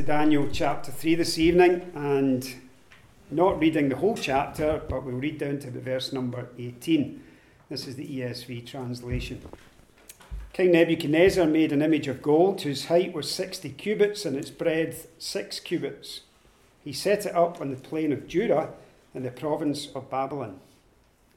to Daniel chapter 3 this evening, and not reading the whole chapter, but we'll read down to the verse number 18. This is the ESV translation. King Nebuchadnezzar made an image of gold whose height was 60 cubits and its breadth 6 cubits. He set it up on the plain of Judah in the province of Babylon.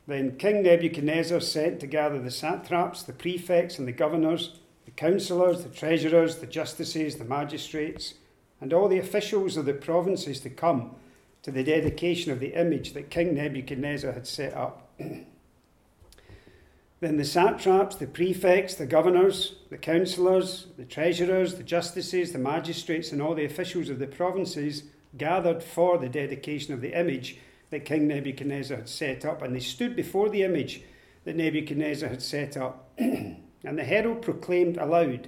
Then King Nebuchadnezzar sent to gather the satraps, the prefects and the governors, the councillors, the treasurers, the justices, the magistrates, and all the officials of the provinces to come to the dedication of the image that King Nebuchadnezzar had set up. Then the satraps, the prefects, the governors, the councillors, the treasurers, the justices, the magistrates, and all the officials of the provinces gathered for the dedication of the image that King Nebuchadnezzar had set up, and they stood before the image that Nebuchadnezzar had set up. And the herald proclaimed aloud,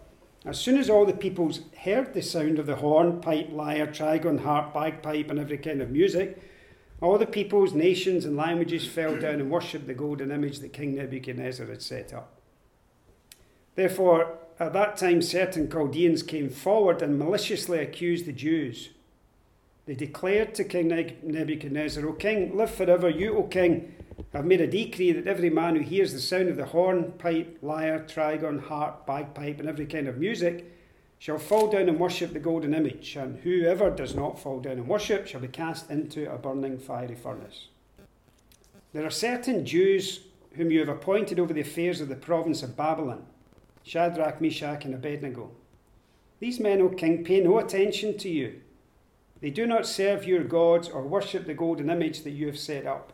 as soon as all the peoples heard the sound of the horn, pipe, lyre, trigon, harp, bagpipe, and every kind of music, all the peoples, nations, and languages fell down and worshipped the golden image that King Nebuchadnezzar had set up. Therefore, at that time, certain Chaldeans came forward and maliciously accused the Jews. They declared to King Nebuchadnezzar, "O king, live forever. You, O king, have made a decree that every man who hears the sound of the horn, pipe, lyre, trigon, harp, bagpipe, and every kind of music shall fall down and worship the golden image, and whoever does not fall down and worship shall be cast into a burning fiery furnace. There are certain Jews whom you have appointed over the affairs of the province of Babylon, Shadrach, Meshach, and Abednego. These men, O king, pay no attention to you. They do not serve your gods or worship the golden image that you have set up."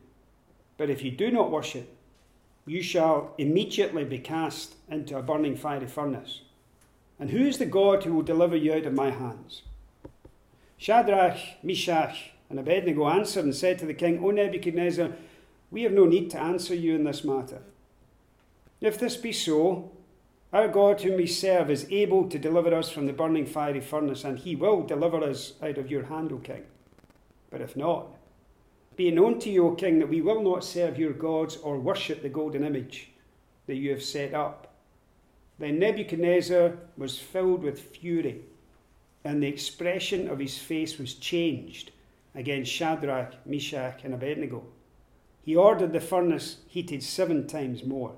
But if you do not worship, you shall immediately be cast into a burning fiery furnace. And who is the God who will deliver you out of my hands?" Shadrach, Meshach, and Abednego answered and said to the king, "O Nebuchadnezzar, we have no need to answer you in this matter. If this be so, our God whom we serve is able to deliver us from the burning fiery furnace, and he will deliver us out of your hand, O king. But if not, be it known to you, O king, that we will not serve your gods or worship the golden image that you have set up." Then Nebuchadnezzar was filled with fury, and the expression of his face was changed against Shadrach, Meshach, and Abednego. He ordered the furnace heated 7 times more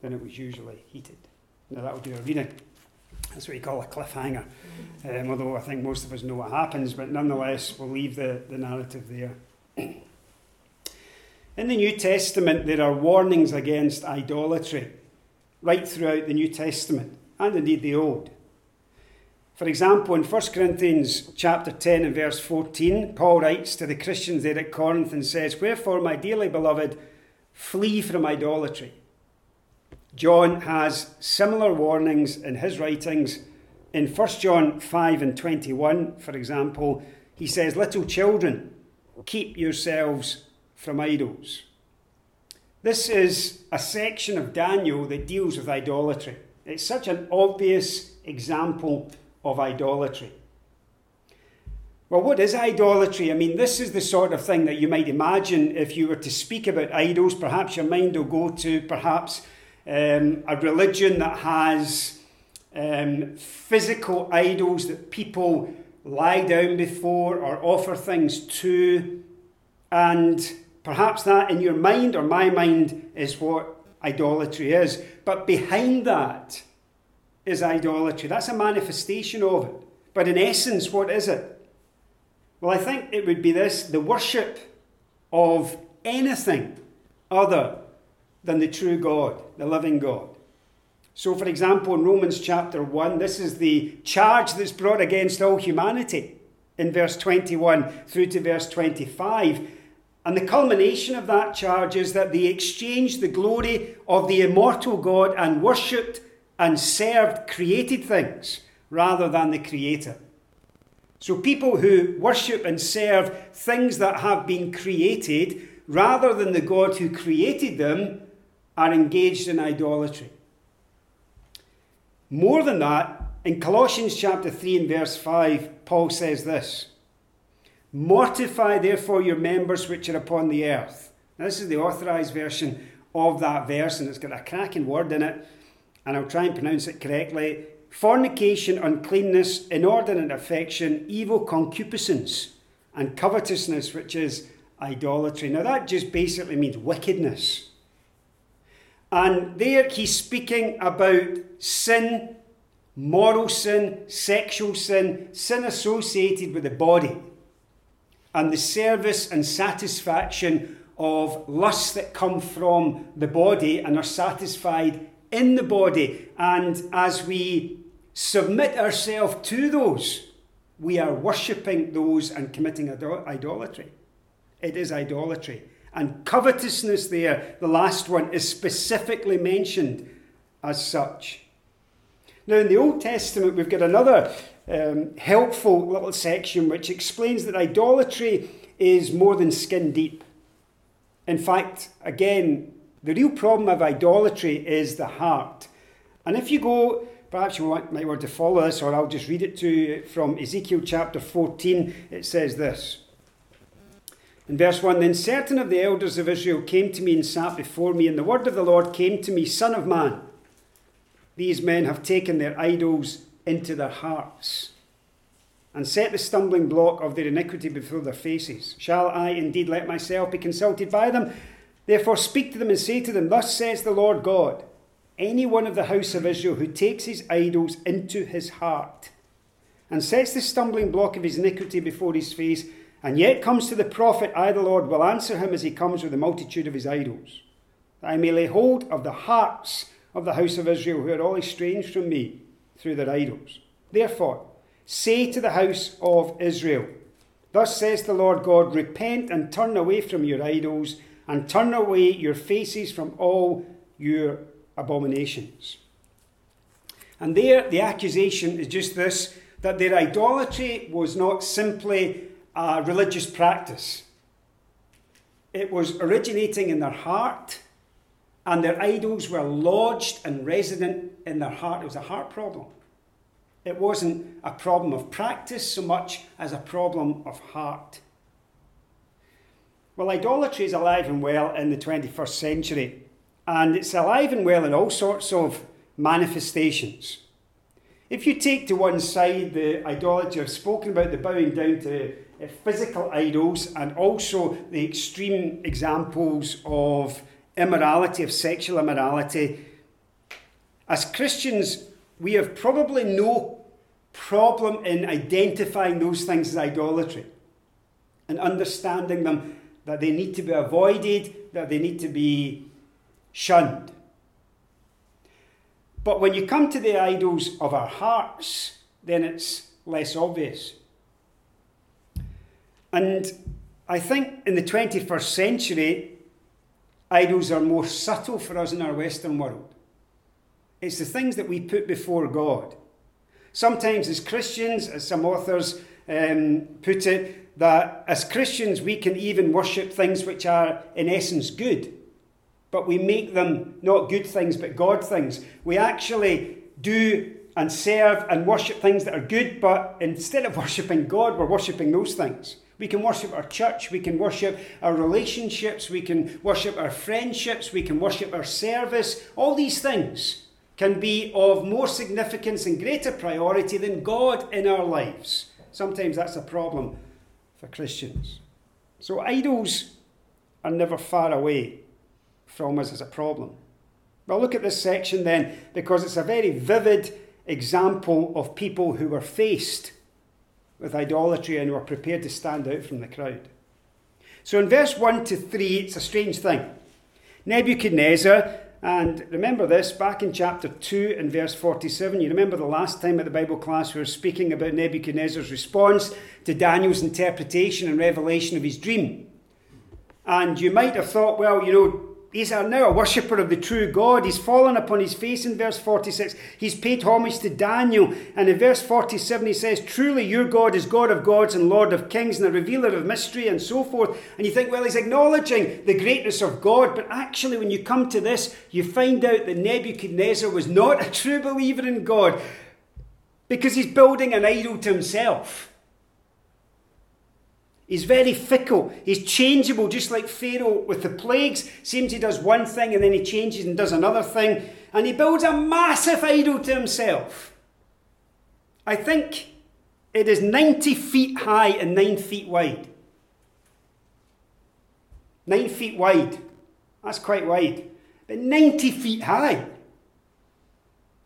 than it was usually heated. Now that will do a reading. That's what you call a cliffhanger, although I think most of us know what happens, but nonetheless we'll leave the narrative there. In the New Testament, there are warnings against idolatry right throughout the New Testament, and indeed the Old. For example, in 1 Corinthians chapter 10 and verse 14, Paul writes to the Christians there at Corinth and says, "Wherefore, my dearly beloved, flee from idolatry." John has similar warnings in his writings. In 1 John 5 and 21, for example, he says, "Little children, keep yourselves from idols." This is a section of Daniel that deals with idolatry. It's such an obvious example of idolatry. Well, what is idolatry? I mean, this is the sort of thing that you might imagine if you were to speak about idols. Perhaps your mind will go to a religion that has physical idols that people lie down before or offer things to. And perhaps that in your mind or my mind is what idolatry is. But behind that is idolatry. That's a manifestation of it. But in essence, what is it? Well, I think it would be this: the worship of anything other than the true God, the living God. So, for example, in Romans chapter 1, this is the charge that's brought against all humanity in verse 21 through to verse 25. And the culmination of that charge is that they exchanged the glory of the immortal God and worshipped and served created things rather than the Creator. So people who worship and serve things that have been created rather than the God who created them are engaged in idolatry. More than that, in Colossians chapter 3 and verse 5, Paul says this: "Mortify therefore your members which are upon the earth." Now, this is the authorized version of that verse, and it's got a cracking word in it, and I'll try and pronounce it correctly. "Fornication, uncleanness, inordinate affection, evil concupiscence, and covetousness, which is idolatry." Now, that just basically means wickedness. And there he's speaking about sin, moral sin, sexual sin, sin associated with the body, and the service and satisfaction of lusts that come from the body and are satisfied in the body. And as we submit ourselves to those, we are worshipping those and committing idolatry. It is idolatry. And covetousness there, the last one, is specifically mentioned as such. Now, in the Old Testament, we've got another helpful little section which explains that idolatry is more than skin deep. In fact, again, the real problem of idolatry is the heart. And if you go, perhaps you might want to follow this, or I'll just read it to you from Ezekiel chapter 14. It says this. In verse 1, "Then certain of the elders of Israel came to me and sat before me, and the word of the Lord came to me, 'Son of man, these men have taken their idols into their hearts, and set the stumbling block of their iniquity before their faces. Shall I indeed let myself be consulted by them? Therefore speak to them and say to them, thus says the Lord God, any one of the house of Israel who takes his idols into his heart, and sets the stumbling block of his iniquity before his face, and yet comes to the prophet, I, the Lord, will answer him as he comes with the multitude of his idols, that I may lay hold of the hearts of the house of Israel, who are all estranged from me through their idols. Therefore, say to the house of Israel, thus says the Lord God, repent and turn away from your idols, and turn away your faces from all your abominations." And there, the accusation is just this, that their idolatry was not simply a religious practice. It was originating in their heart, and their idols were lodged and resident in their heart. It was a heart problem. It wasn't a problem of practice so much as a problem of heart. Well, idolatry is alive and well in the 21st century, and it's alive and well in all sorts of manifestations. If you take to one side the idolatry I've spoken about, the bowing down to physical idols, and also the extreme examples of immorality, of sexual immorality, as Christians, we have probably no problem in identifying those things as idolatry and understanding them, that they need to be avoided, that they need to be shunned. But when you come to the idols of our hearts, then it's less obvious. And I think in the 21st century, idols are more subtle for us in our Western world. It's the things that we put before God. Sometimes as Christians, as some authors put it, that as Christians we can even worship things which are in essence good, but we make them not good things but God things. We actually do and serve and worship things that are good, but instead of worshipping God, we're worshipping those things. We can worship our church, we can worship our relationships, we can worship our friendships, we can worship our service. All these things can be of more significance and greater priority than God in our lives. Sometimes that's a problem for Christians. So idols are never far away from us as a problem. Well, look at this section then, because it's a very vivid example of people who were faced with idolatry and were prepared to stand out from the crowd. So in verse 1 to 3, it's a strange thing. Nebuchadnezzar, and remember this, back in chapter 2 and verse 47, you remember the last time at the Bible class we were speaking about Nebuchadnezzar's response to Daniel's interpretation and revelation of his dream. And you might have thought, well, you know, he's now a worshipper of the true God. He's fallen upon his face in verse 46. He's paid homage to Daniel. And in verse 47 he says, truly your God is God of gods and Lord of kings and a revealer of mystery and so forth. And you think, well, he's acknowledging the greatness of God. But actually when you come to this, you find out that Nebuchadnezzar was not a true believer in God, because he's building an idol to himself. He's very fickle. He's changeable, just like Pharaoh with the plagues. Seems he does one thing and then he changes and does another thing. And he builds a massive idol to himself. I think it is 90 feet high and 9 feet wide. 9 feet wide. That's quite wide. But 90 feet high.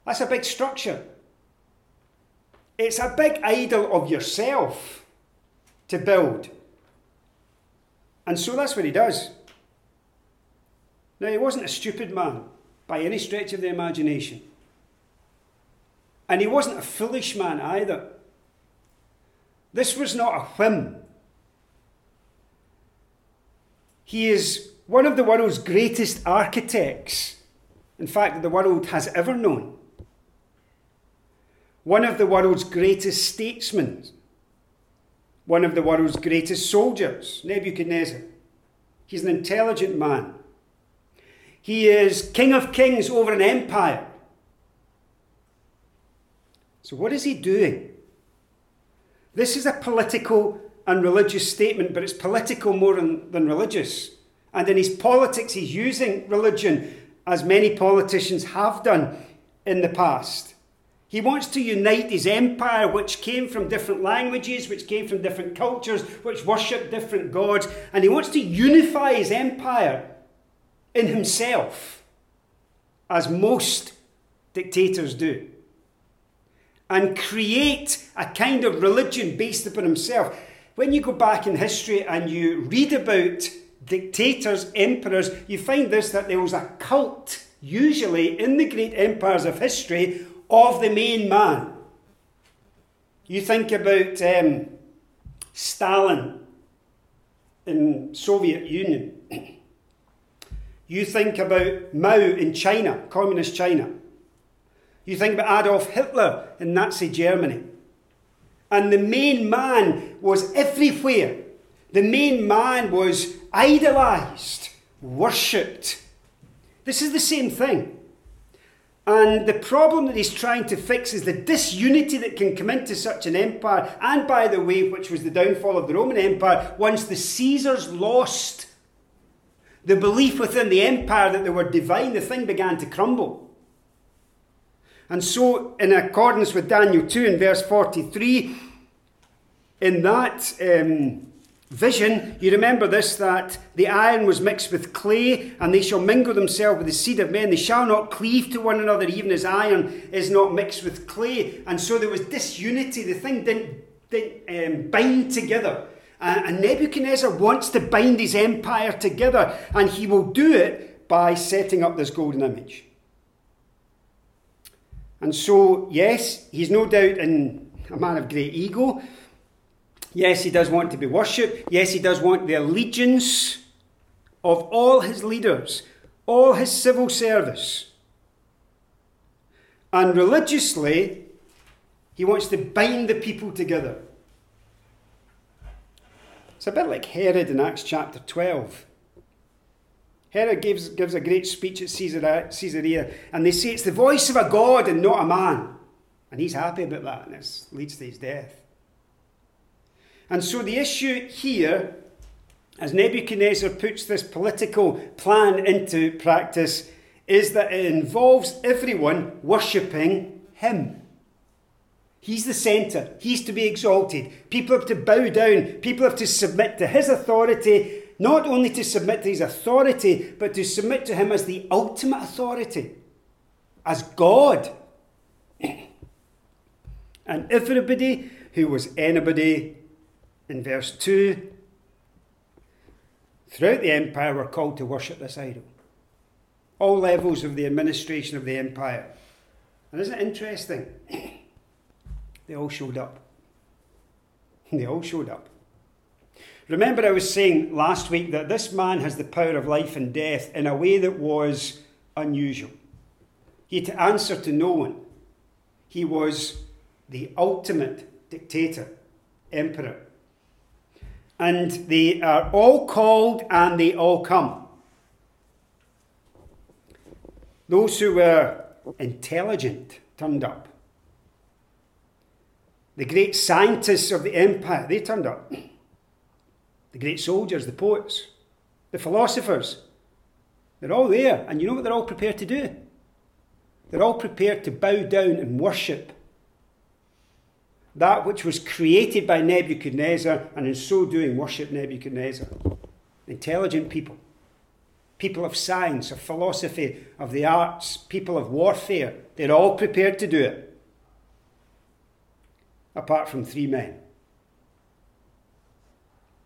That's a big structure. It's a big idol of yourself to build. And so that's what he does. Now, he wasn't a stupid man by any stretch of the imagination. And he wasn't a foolish man either. This was not a whim. He is one of the world's greatest architects, in fact, that the world has ever known. One of the world's greatest statesmen. One of the world's greatest soldiers, Nebuchadnezzar. He's an intelligent man. He is king of kings over an empire. So what is he doing? This is a political and religious statement, but it's political more than religious. And in his politics, he's using religion, as many politicians have done in the past. He wants to unite his empire, which came from different languages, which came from different cultures, which worshipped different gods. And he wants to unify his empire in himself, as most dictators do, and create a kind of religion based upon himself. When you go back in history and you read about dictators, emperors, you find this, that there was a cult, usually in the great empires of history, of the main man. You think about Stalin in Soviet Union. You think about Mao in China, communist China. You think about Adolf Hitler in Nazi Germany. And the main man was everywhere. The main man was idolized, worshipped. This is the same thing. And the problem that he's trying to fix is the disunity that can come into such an empire. And by the way, which was the downfall of the Roman Empire, once the Caesars lost the belief within the empire that they were divine, the thing began to crumble. And so, in accordance with Daniel 2 and verse 43, in that vision, you remember this, that the iron was mixed with clay, and they shall mingle themselves with the seed of men. They shall not cleave to one another, even as iron is not mixed with clay. And so there was disunity. The thing didn't bind together. And Nebuchadnezzar wants to bind his empire together, and he will do it by setting up this golden image. And so, yes, he's no doubt a man of great ego. Yes, he does want to be worshipped. Yes, he does want the allegiance of all his leaders, all his civil service. And religiously, he wants to bind the people together. It's a bit like Herod in Acts chapter 12. Herod gives a great speech at Caesarea, and they say it's the voice of a god and not a man. And he's happy about that, and this leads to his death. And so the issue here, as Nebuchadnezzar puts this political plan into practice, is that it involves everyone worshipping him. He's the centre. He's to be exalted. People have to bow down. People have to submit to his authority, not only to submit to his authority, but to submit to him as the ultimate authority, as God. And everybody who was anybody, in verse 2, throughout the empire were called to worship this idol. All levels of the administration of the empire. And isn't it interesting? They all showed up. They all showed up. Remember I was saying last week that this man has the power of life and death in a way that was unusual. He had to answer to no one. He was the ultimate dictator, emperor. And they are all called and they all come. Those who were intelligent turned up. The great scientists of the empire, they turned up. The great soldiers, the poets, the philosophers, they're all there. And you know what they're all prepared to do? They're all prepared to bow down and worship that which was created by Nebuchadnezzar, and in so doing worship Nebuchadnezzar. Intelligent people. People of science, of philosophy, of the arts, people of warfare. They're all prepared to do it. Apart from three men.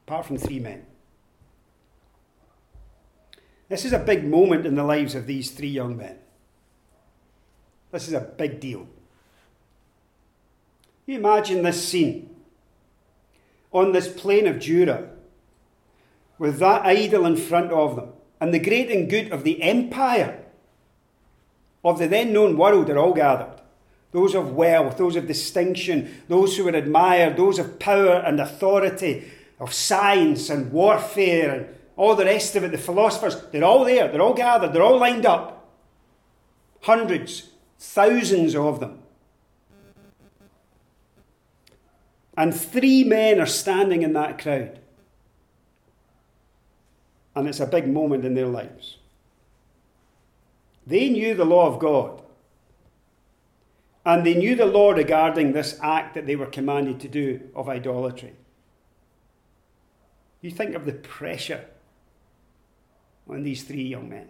Apart from three men. This is a big moment in the lives of these three young men. This is a big deal. You imagine this scene on this plain of Jura with that idol in front of them, and the great and good of the empire of the then known world are all gathered. Those of wealth, those of distinction, those who were admired, those of power and authority, of science and warfare and all the rest of it, the philosophers, they're all there, they're all gathered, they're all lined up. Hundreds, thousands of them. And three men are standing in that crowd. And it's a big moment in their lives. They knew the law of God. And they knew the law regarding this act that they were commanded to do of idolatry. You think of the pressure on these three young men.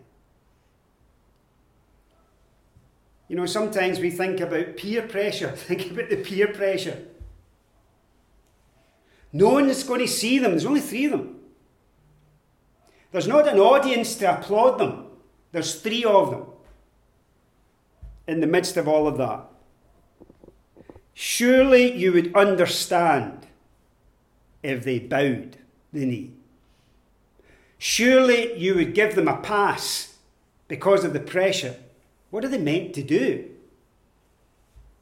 You know, sometimes we think about peer pressure. Think about the peer pressure. No one is going to see them. There's only three of them. There's not an audience to applaud them. There's three of them. In the midst of all of that. Surely you would understand if they bowed the knee. Surely you would give them a pass because of the pressure. What are they meant to do?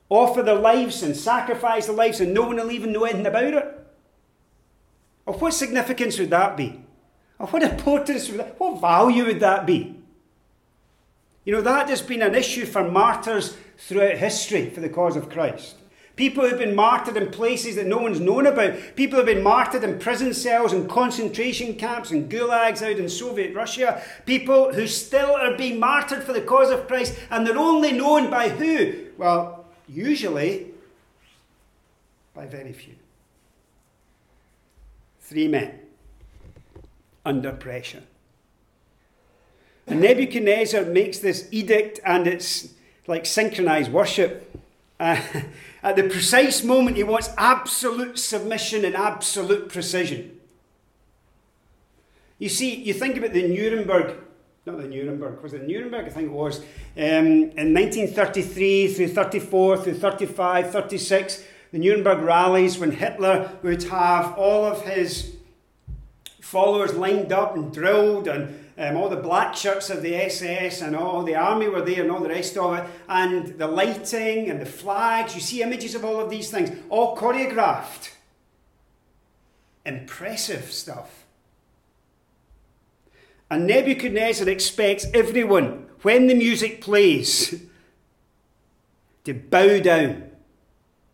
Offer their lives and sacrifice their lives and no one will even know anything about it? Of what significance would that be? Of what importance would that be? What value would that be? You know, that has been an issue for martyrs throughout history for the cause of Christ. People who've been martyred in places that no one's known about. People who've been martyred in prison cells and concentration camps and gulags out in Soviet Russia. People who still are being martyred for the cause of Christ, and they're only known by who? Well, usually by very few. Three men under pressure. And Nebuchadnezzar makes this edict, and it's like synchronized worship. At the precise moment, he wants absolute submission and absolute precision. You see, you think about the Nuremberg? I think it was. In 1933 through 34 through 35, 36, the Nuremberg rallies, when Hitler would have all of his followers lined up and drilled, and all the black shirts of the SS and all the army were there and all the rest of it, and the lighting and the flags. You see images of all of these things, all choreographed. Impressive stuff. And Nebuchadnezzar expects everyone, when the music plays, to bow down.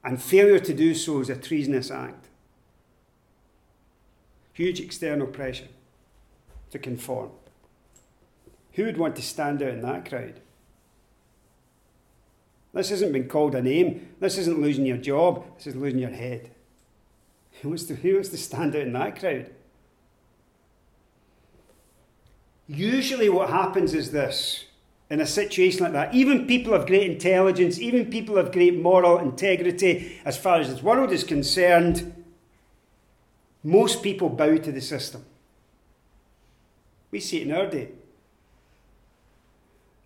And failure to do so is a treasonous act. Huge external pressure to conform. Who would want to stand out in that crowd? This isn't being called a name. This isn't losing your job. This is losing your head. Who wants to stand out in that crowd? Usually what happens is this. In a situation like that, even people of great intelligence, even people of great moral integrity, as far as this world is concerned, most people bow to the system. We see it in our day.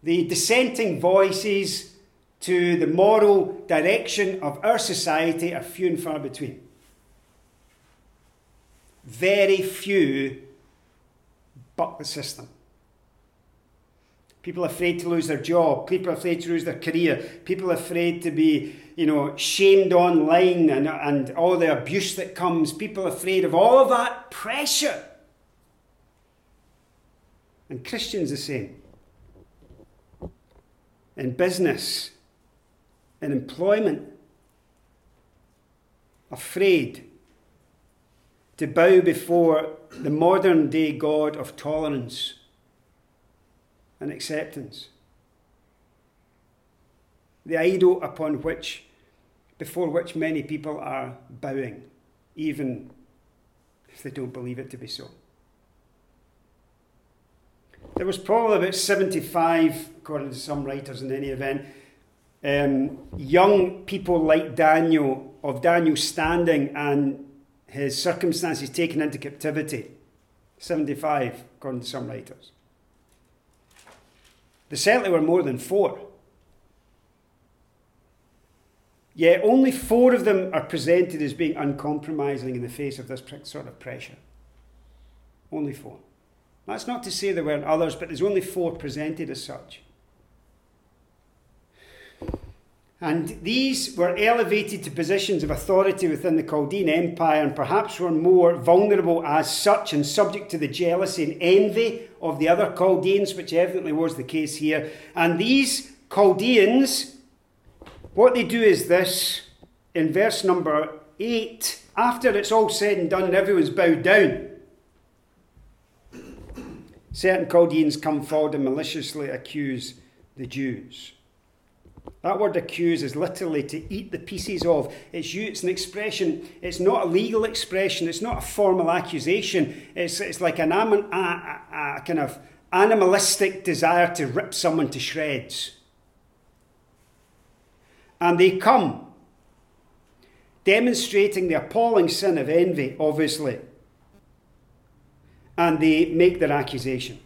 The dissenting voices to the moral direction of our society are few and far between. Very few buck the system. People are afraid to lose their job. People are afraid to lose their career. People are afraid to be, shamed online and all the abuse that comes. People are afraid of all of that pressure. And Christians the same. In business, in employment, afraid to bow before the modern day God of tolerance and acceptance. The idol before which many people are bowing, even if they don't believe it to be so. There was probably about 75, according to some writers in any event, young people like Daniel, of Daniel's standing and his circumstances taken into captivity. 75, according to some writers. There certainly were more than 4. Yet only 4 of them are presented as being uncompromising in the face of this sort of pressure. Only 4. That's not to say there weren't others, but there's only 4 presented as such. And these were elevated to positions of authority within the Chaldean Empire and perhaps were more vulnerable as such and subject to the jealousy and envy of the other Chaldeans, which evidently was the case here. And these Chaldeans, what they do is this, in verse number 8, after it's all said and done and everyone's bowed down, certain Chaldeans come forward and maliciously accuse the Jews. That word accuse is literally to eat the pieces of. It's an expression. It's not a legal expression. It's not a formal accusation. It's like a kind of animalistic desire to rip someone to shreds. And they come, demonstrating the appalling sin of envy, obviously. And they make their accusation.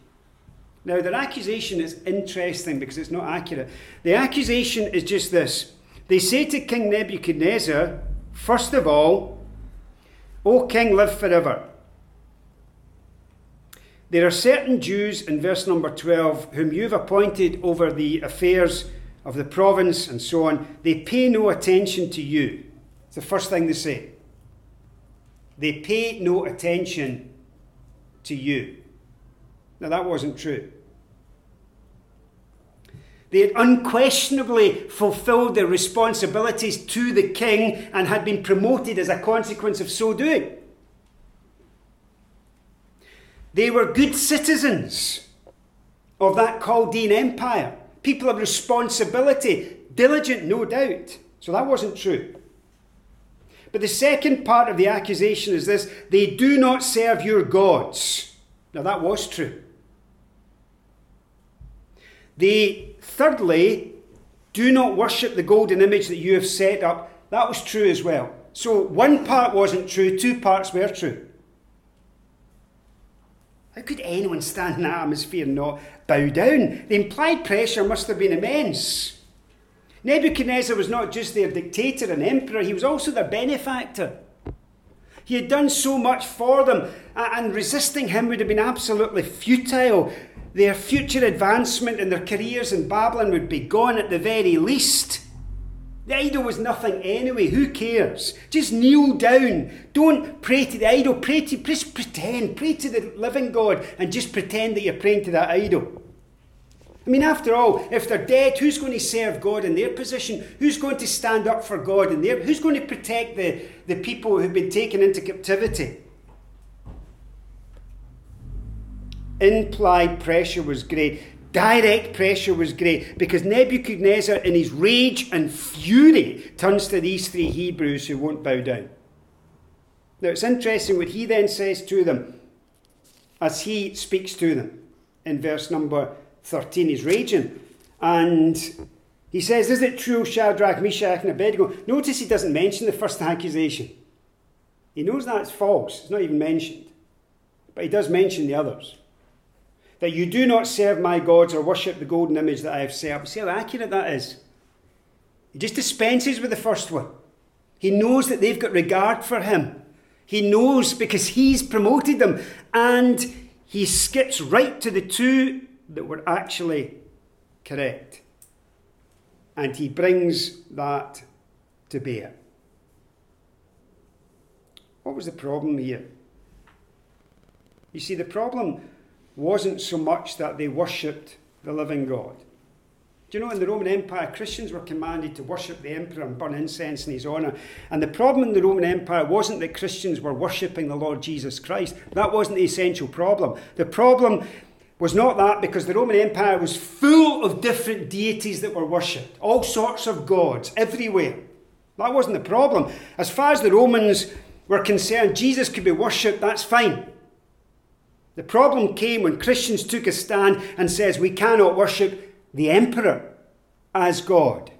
Now, their accusation is interesting because it's not accurate. The accusation is just this. They say to King Nebuchadnezzar, first of all, O king, live forever. There are certain Jews, in verse number 12, whom you've appointed over the affairs of the province and so on. They pay no attention to you. It's the first thing they say. They pay no attention to you. Now, that wasn't true. They had unquestionably fulfilled their responsibilities to the king and had been promoted as a consequence of so doing. They were good citizens of that Chaldean Empire, people of responsibility, diligent, no doubt. So that wasn't true. But the second part of the accusation is this: they do not serve your gods. Now, that was true. They, thirdly, do not worship the golden image that you have set up. That was true as well. So one part wasn't true, 2 parts were true. How could anyone stand in that atmosphere and not bow down? The implied pressure must have been immense. Nebuchadnezzar was not just their dictator and emperor, he was also their benefactor. He had done so much for them, and resisting him would have been absolutely futile. Their future advancement in their careers in Babylon would be gone at the very least. The idol was nothing anyway. Who cares? Just kneel down. Don't pray to the idol. Just pretend. Pray to the living God and just pretend that you're praying to that idol. I mean, after all, if they're dead, who's going to serve God in their position? Who's going to stand up for God in their... Who's going to protect the people who've been taken into captivity? Implied pressure was great. Direct pressure was great because Nebuchadnezzar, in his rage and fury, turns to these 3 Hebrews who won't bow down. Now, it's interesting what he then says to them as he speaks to them in verse number 13, he's raging. And he says, is it true, Shadrach, Meshach, and Abednego? Notice he doesn't mention the first accusation. He knows that's false. It's not even mentioned. But he does mention the others. that you do not serve my gods or worship the golden image that I have set up. See how accurate that is? He just dispenses with the first one. He knows that they've got regard for him. He knows because he's promoted them. And he skips right to the two that were actually correct. And he brings that to bear. What was the problem here? You see, the problem wasn't so much that they worshipped the living God. Do you know, in the Roman Empire, Christians were commanded to worship the emperor and burn incense in his honour. And the problem in the Roman Empire wasn't that Christians were worshipping the Lord Jesus Christ. That wasn't the essential problem. The problem was not that, because the Roman Empire was full of different deities that were worshipped. All sorts of gods, everywhere. That wasn't the problem. As far as the Romans were concerned, Jesus could be worshipped, that's fine. The problem came when Christians took a stand and says, we cannot worship the emperor as God.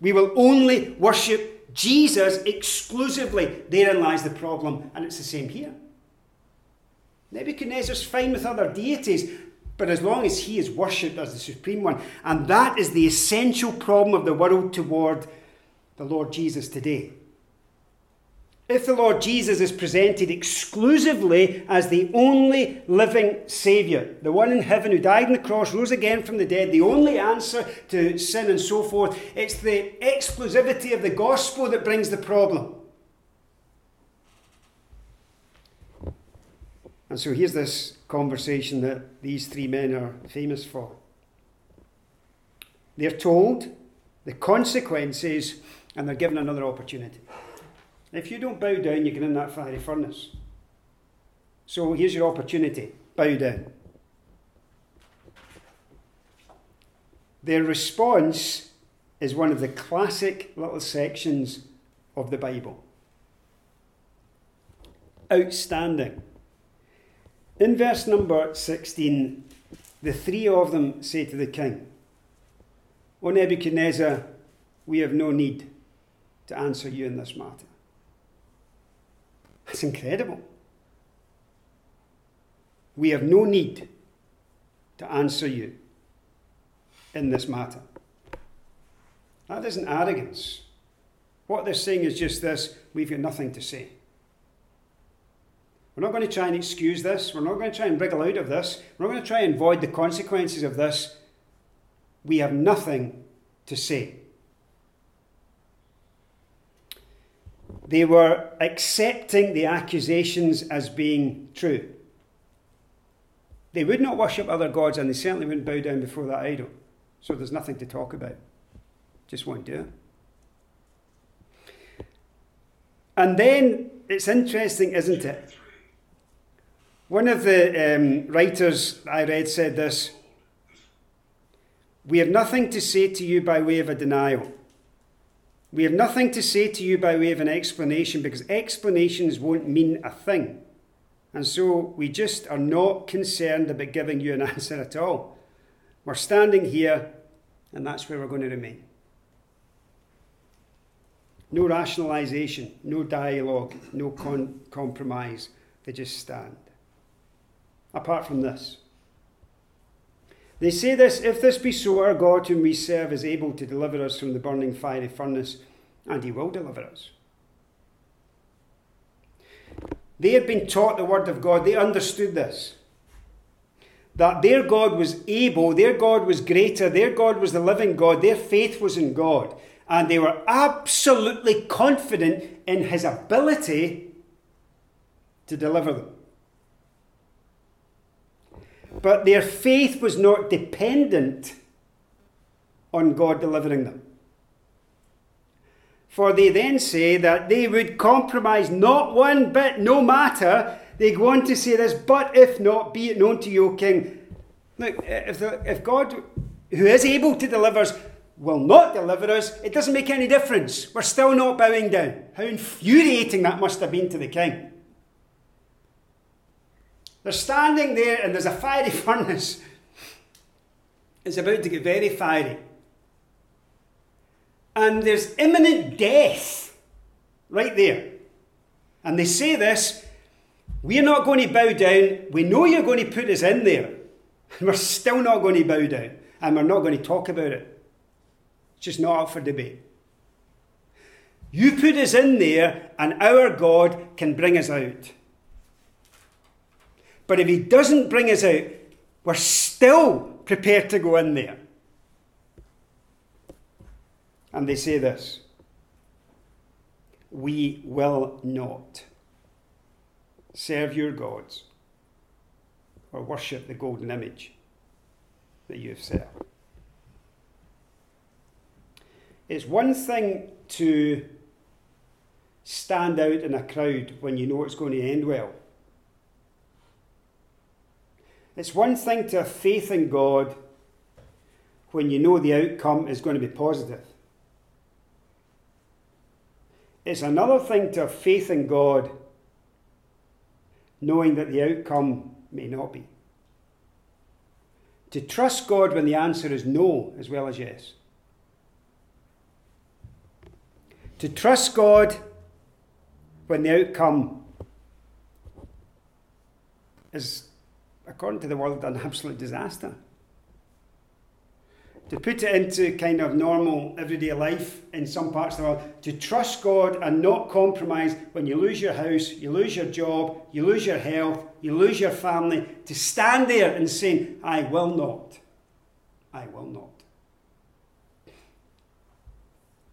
We will only worship Jesus exclusively. Therein lies the problem, and it's the same here. Nebuchadnezzar's fine with other deities, but as long as he is worshipped as the supreme one. And that is the essential problem of the world toward the Lord Jesus today. If the Lord Jesus is presented exclusively as the only living Saviour, the one in heaven who died on the cross, rose again from the dead, the only answer to sin and so forth, it's the exclusivity of the gospel that brings the problem. And so here's this conversation that these three men are famous for. They're told the consequences and they're given another opportunity. If you don't bow down, you get in that fiery furnace. So here's your opportunity. Bow down. Their response is one of the classic little sections of the Bible. Outstanding. In verse number 16, the three of them say to the king, O Nebuchadnezzar, we have no need to answer you in this matter. That's incredible. We have no need to answer you in this matter. That isn't arrogance. What they're saying is just this: we've got nothing to say. We're not going to try and excuse this. We're not going to try and wriggle out of this. We're not going to try and avoid the consequences of this. We have nothing to say. They were accepting the accusations as being true. They would not worship other gods, and they certainly wouldn't bow down before that idol. So there's nothing to talk about. Just won't do it. And then, it's interesting, isn't it? One of the writers I read said this: we have nothing to say to you by way of a denial. We have nothing to say to you by way of an explanation, because explanations won't mean a thing. And so we just are not concerned about giving you an answer at all. We're standing here, and that's where we're going to remain. No rationalization, no dialogue, no compromise. They just stand. Apart from this. They say this: if this be so, our God whom we serve is able to deliver us from the burning fiery furnace, and he will deliver us. They had been taught the word of God. They understood this. That their God was able, their God was greater, their God was the living God, their faith was in God. And they were absolutely confident in his ability to deliver them. But their faith was not dependent on God delivering them. For they then say that they would compromise not one bit, no matter. They go on to say this: but if not, be it known to you, O king. Look, if God, who is able to deliver us, will not deliver us, it doesn't make any difference. We're still not bowing down. How infuriating that must have been to the king. They're standing there and there's a fiery furnace. It's about to get very fiery. And there's imminent death right there. And they say this: we're not going to bow down. We know you're going to put us in there. And we're still not going to bow down. And we're not going to talk about it. It's just not up for debate. You put us in there and our God can bring us out. But if he doesn't bring us out, we're still prepared to go in there. And they say this: we will not serve your gods or worship the golden image that you have set up. It's one thing to stand out in a crowd when you know it's going to end well. It's one thing to have faith in God when you know the outcome is going to be positive. It's another thing to have faith in God knowing that the outcome may not be. To trust God when the answer is no as well as yes. To trust God when the outcome is, according to the world, an absolute disaster. To put it into kind of normal everyday life in some parts of the world, to trust God and not compromise when you lose your house, you lose your job, you lose your health, you lose your family, to stand there and say, I will not. I will not.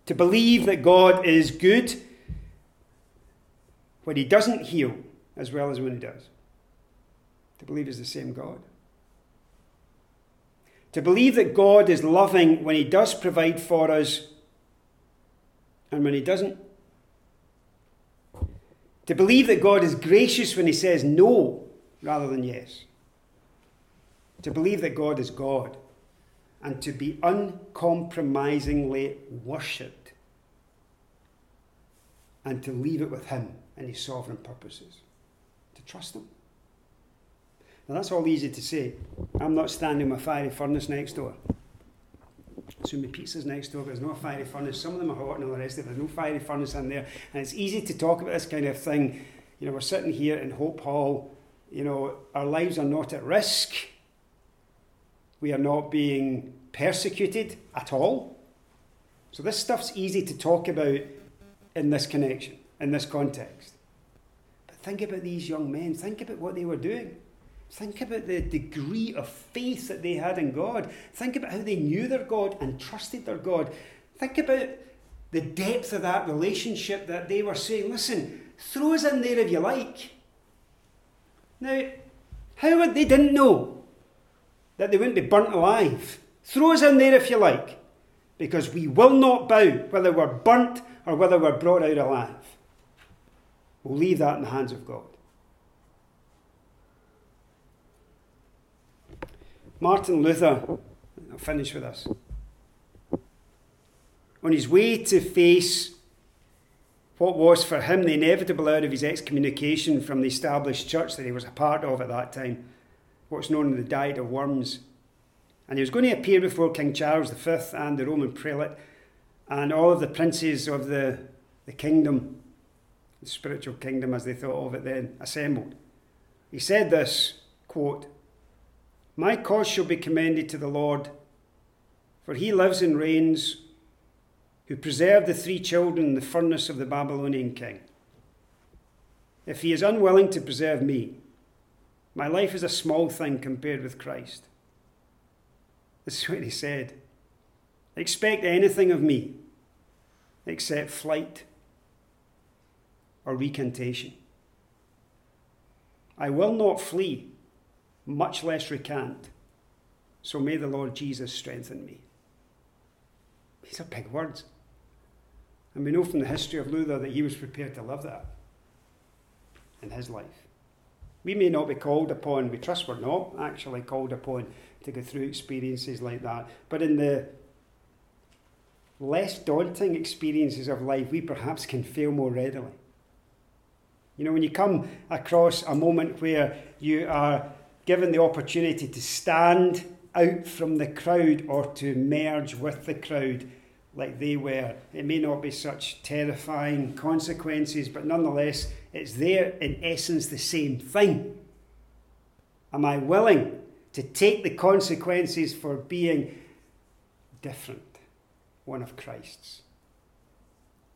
To believe that God is good when he doesn't heal as well as when he does. To believe is the same God. To believe that God is loving when he does provide for us and when he doesn't. To believe that God is gracious when he says no rather than yes. To believe that God is God and to be uncompromisingly worshipped and to leave it with him and his sovereign purposes. To trust him. Now that's all easy to say. I'm not standing with my fiery furnace next door. So my pizza's next door, but there's no fiery furnace. Some of them are hot and all the rest of it. There's no fiery furnace in there. And it's easy to talk about this kind of thing. You know, we're sitting here in Hope Hall. You know, our lives are not at risk. We are not being persecuted at all. So this stuff's easy to talk about in this connection, in this context. But think about these young men. Think about what they were doing. Think about the degree of faith that they had in God. Think about how they knew their God and trusted their God. Think about the depth of that relationship that they were saying, listen, throw us in there if you like. Now, how would they didn't know that they wouldn't be burnt alive? Throw us in there if you like, because we will not bow whether we're burnt or whether we're brought out alive. We'll leave that in the hands of God. Martin Luther, I'll finish with this, on his way to face what was for him the inevitable out of his excommunication from the established church that he was a part of at that time, what's known as the Diet of Worms. And he was going to appear before King Charles V and the Roman prelate and all of the princes of the kingdom, the spiritual kingdom as they thought of it then, assembled. He said this, quote, "My cause shall be commended to the Lord, for he lives and reigns, who preserved the three children in the furnace of the Babylonian king. If he is unwilling to preserve me, my life is a small thing compared with Christ." This is what he said. "Expect anything of me except flight or recantation. I will not flee, much less recant, so may the Lord Jesus strengthen me." These are big words. And we know from the history of Luther that he was prepared to live that in his life. We may not be called upon, we trust we're not actually called upon to go through experiences like that, but in the less daunting experiences of life, we perhaps can fail more readily. You know, when you come across a moment where you are given the opportunity to stand out from the crowd or to merge with the crowd like they were, it may not be such terrifying consequences, but nonetheless, it's there in essence the same thing. Am I willing to take the consequences for being different, one of Christ's.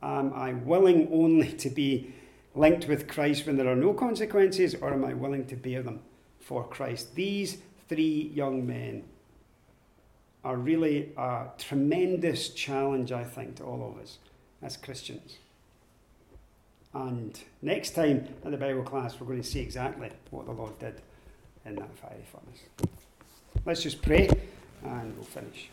Am I willing only to be linked with Christ when there are no consequences, or am I willing to bear them for Christ? These three young men are really a tremendous challenge, I think, to all of us as Christians. And next time in the Bible class, we're going to see exactly what the Lord did in that fiery furnace. Let's just pray and we'll finish.